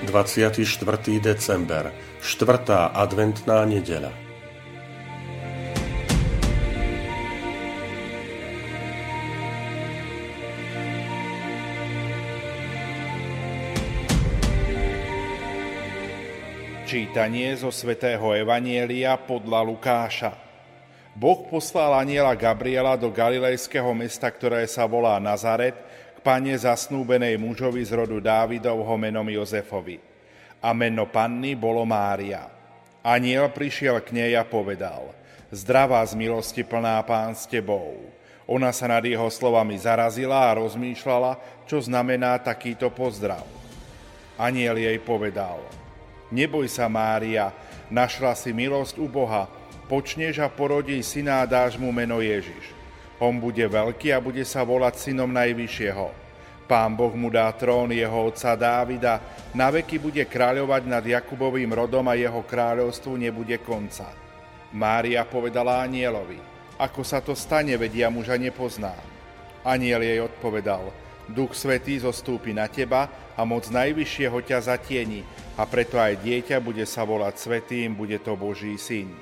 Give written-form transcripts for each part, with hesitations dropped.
24. december, 4. adventná nedeľa. Čítanie zo svätého evanjelia podľa Lukáša. Boh poslal anjela Gabriela do galilejského mesta, ktoré sa volá Nazaret, Pane zasnúbenej mužovi z rodu Dávidovho menom Jozefovi. A meno panny bolo Mária. Anjel prišiel k nej a povedal: Zdravá z milosti plná, Pán s tebou. Ona sa nad jeho slovami zarazila a rozmýšľala, čo znamená takýto pozdrav. Anjel jej povedal: Neboj sa, Mária, našla si milosť u Boha, počneš a porodíš syna a dáš mu meno Ježiš. On bude veľký a bude sa volať synom Najvyššieho. Pán Boh mu dá trón jeho otca Dávida, na veky bude kráľovať nad Jakubovým rodom a jeho kráľovstvu nebude konca. Mária povedala anjelovi: Ako sa to stane, veď ja muža nepoznám. Anjel jej odpovedal: Duch Svätý zostúpi na teba a moc Najvyššieho ťa zatieni, a preto aj dieťa bude sa volať svätým, bude to Boží syn.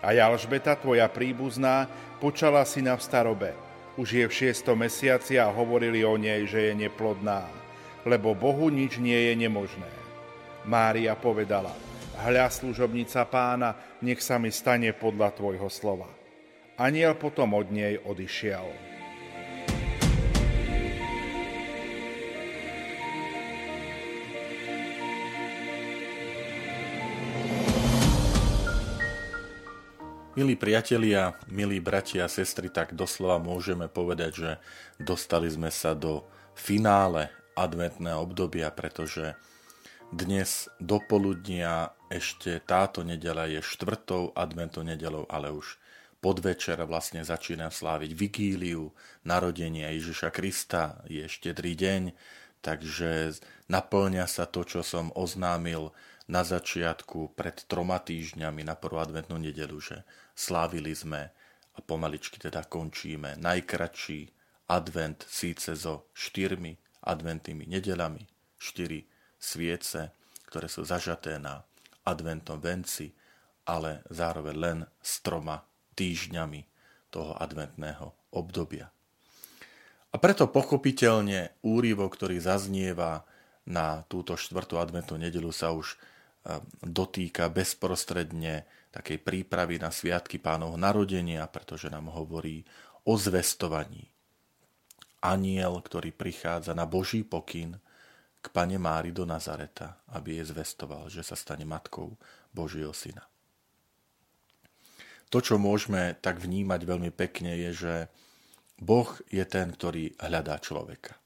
A Alžbeta, tvoja príbuzná, počala syna v starobe. Už je v 6. mesiaci a hovorili o nej, že je neplodná, lebo Bohu nič nie je nemožné. Mária povedala: Hľa, služobnica Pána, nech sa mi stane podľa tvojho slova. Anjel potom od nej odišiel. Milí priatelia, milí bratia a sestry, tak doslova môžeme povedať, že dostali sme sa do finále adventného obdobia, pretože dnes do poludnia ešte táto nedeľa je 4. adventnou nedeľou, ale už podvečer vlastne začína sláviť vigíliu narodenia Ježiša Krista, je Štedrý deň, takže naplňa sa to, čo som oznámil na začiatku pred 3 týždňami na 1. adventnú nedeľu, že slávili sme a pomaličky teda končíme najkratší advent síce so 4 adventnými nedeľami, 4 sviece, ktoré sú zažaté na adventnom venci, ale zároveň len s 3 týždňami toho adventného obdobia. A preto pochopiteľne úryvok, ktorý zaznieva na túto 4. adventnú nedeľu, sa už dotýka bezprostredne takej prípravy na sviatky Pánovho narodenia, pretože nám hovorí o zvestovaní. Anjel, ktorý prichádza na Boží pokyn k Panne Mári do Nazareta, aby jej zvestoval, že sa stane matkou Božieho syna. To, čo môžeme tak vnímať veľmi pekne, je, že Boh je ten, ktorý hľadá človeka.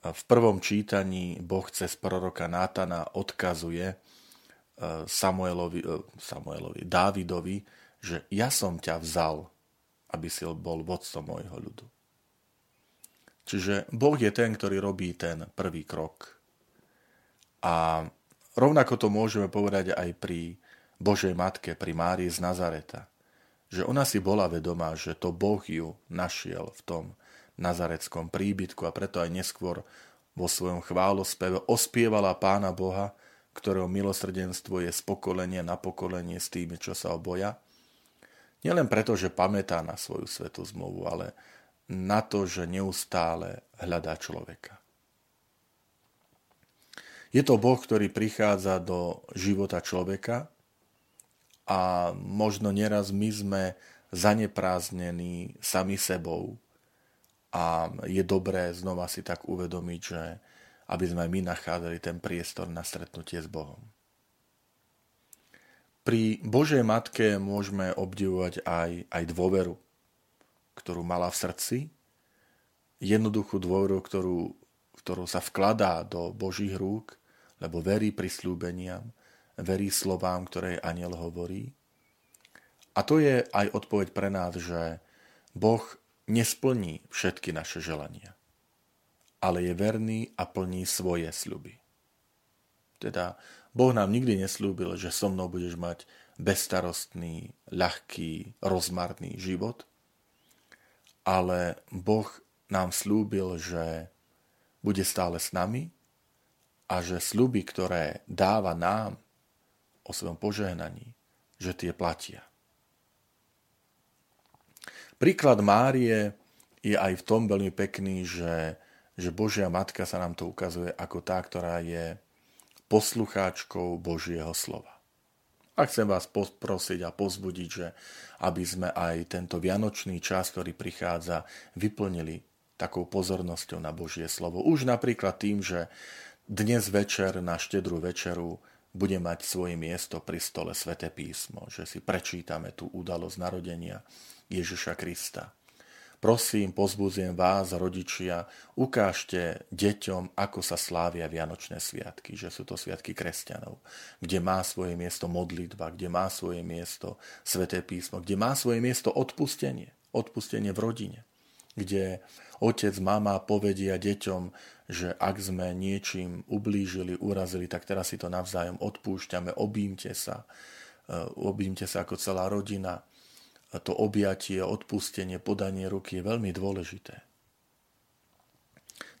V prvom čítaní Boh cez proroka Nátana odkazuje Dávidovi, že ja som ťa vzal, aby si bol vodcom môjho ľudu. Čiže Boh je ten, ktorý robí ten prvý krok. A rovnako to môžeme povedať aj pri Božej matke, pri Márii z Nazareta, že ona si bola vedomá, že to Boh ju našiel v tom nazareckom príbytku, a preto aj neskôr vo svojom chválospeve ospievala Pána Boha, ktorého milosrdenstvo je z pokolenia na pokolenie s tými, čo sa oboja. Nielen preto, že pamätá na svoju svätú zmluvu, ale na to, že neustále hľadá človeka. Je to Boh, ktorý prichádza do života človeka, a možno neraz my sme zanepráznení sami sebou, a je dobré znova si tak uvedomiť, že aby sme my nachádzali ten priestor na stretnutie s Bohom. Pri Božej matke môžeme obdivovať aj dôveru, ktorú mala v srdci, jednoduchú dôveru, ktorú sa vkladá do Božích rúk, lebo verí prisľúbeniam, verí slovám, ktoré anjel hovorí. A to je aj odpoveď pre nás, že Boh nesplní všetky naše želania, ale je verný a plní svoje sľuby. Teda Boh nám nikdy nesľúbil, že so mnou budeš mať bezstarostný, ľahký, rozmarný život, ale Boh nám slúbil, že bude stále s nami a že sľuby, ktoré dáva nám o svojom požehnaní, že tie platia. Príklad Márie je aj v tom veľmi pekný, že Božia Matka sa nám to ukazuje ako tá, ktorá je poslucháčkou Božieho slova. A chcem vás poprosiť a pozbudiť, že aby sme aj tento vianočný čas, ktorý prichádza, vyplnili takou pozornosťou na Božie slovo. Už napríklad tým, že dnes večer na štedrú večeru bude mať svoje miesto pri stole Sväté písmo, že si prečítame tú udalosť narodenia Ježiša Krista. Prosím, pozbudzujem vás, rodičia, ukážte deťom, ako sa slávia vianočné sviatky, že sú to sviatky kresťanov, kde má svoje miesto modlitba, kde má svoje miesto Sväté písmo, kde má svoje miesto odpustenie v rodine, kde otec, mama povedia deťom, že ak sme niečím ublížili, urazili, tak teraz si to navzájom odpúšťame, objímte sa ako celá rodina. To objatie, odpustenie, podanie ruky je veľmi dôležité.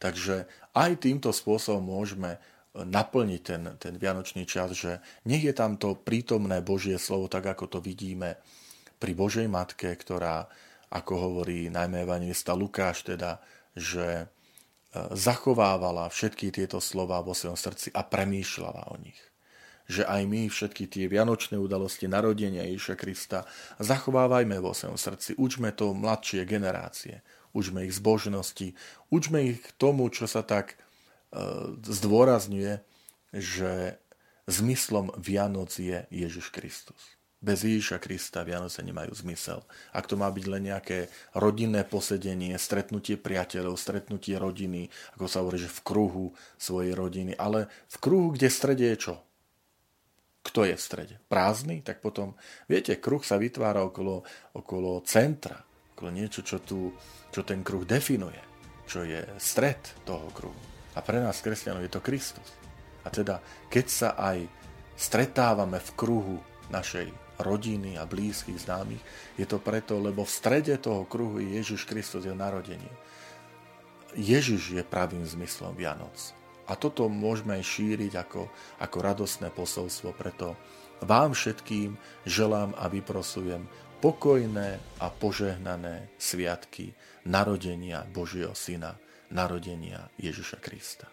Takže aj týmto spôsobom môžeme naplniť ten vianočný čas, že nech je tam to prítomné Božie slovo, tak ako to vidíme pri Božej Matke, ktorá, ako hovorí najmä evanjelista Lukáš, teda, že zachovávala všetky tieto slová vo svojom srdci a premýšľala o nich. Že aj my všetky tie vianočné udalosti narodenia Ježiša Krista zachovávajme vo svojom srdci, učme to mladšie generácie, učme ich zbožnosti, učme ich k tomu, čo sa tak zdôrazňuje, že zmyslom Vianoc je Ježiš Kristus. Bez Ježiša Krista Vianoce nemajú zmysel. Ak to má byť len nejaké rodinné posedenie, stretnutie priateľov, stretnutie rodiny, ako sa hovorí, že v kruhu svojej rodiny, ale v kruhu, kde v strede je čo? Kto je v strede? Prázdny? Tak potom, viete, kruh sa vytvára okolo centra, okolo niečo, čo ten kruh definuje, čo je stred toho kruhu. A pre nás, kresťanov, je to Kristus. A teda, keď sa aj stretávame v kruhu našej rodiny a blízkych, známych, je to preto, lebo v strede toho kruhu je Ježiš Kristus, jeho narodenie. Ježiš je pravým zmyslom Vianoc. A toto môžeme aj šíriť ako radostné posolstvo. Preto vám všetkým želám a vyprosujem pokojné a požehnané sviatky narodenia Božieho Syna, narodenia Ježiša Krista.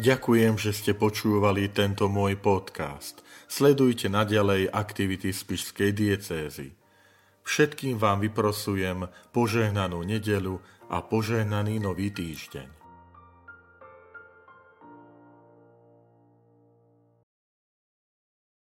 Ďakujem, že ste počúvali tento môj podcast. Sledujte naďalej aktivity Spišskej diecézy. Všetkým vám vyprosujem požehnanú nedeľu a požehnaný nový týždeň.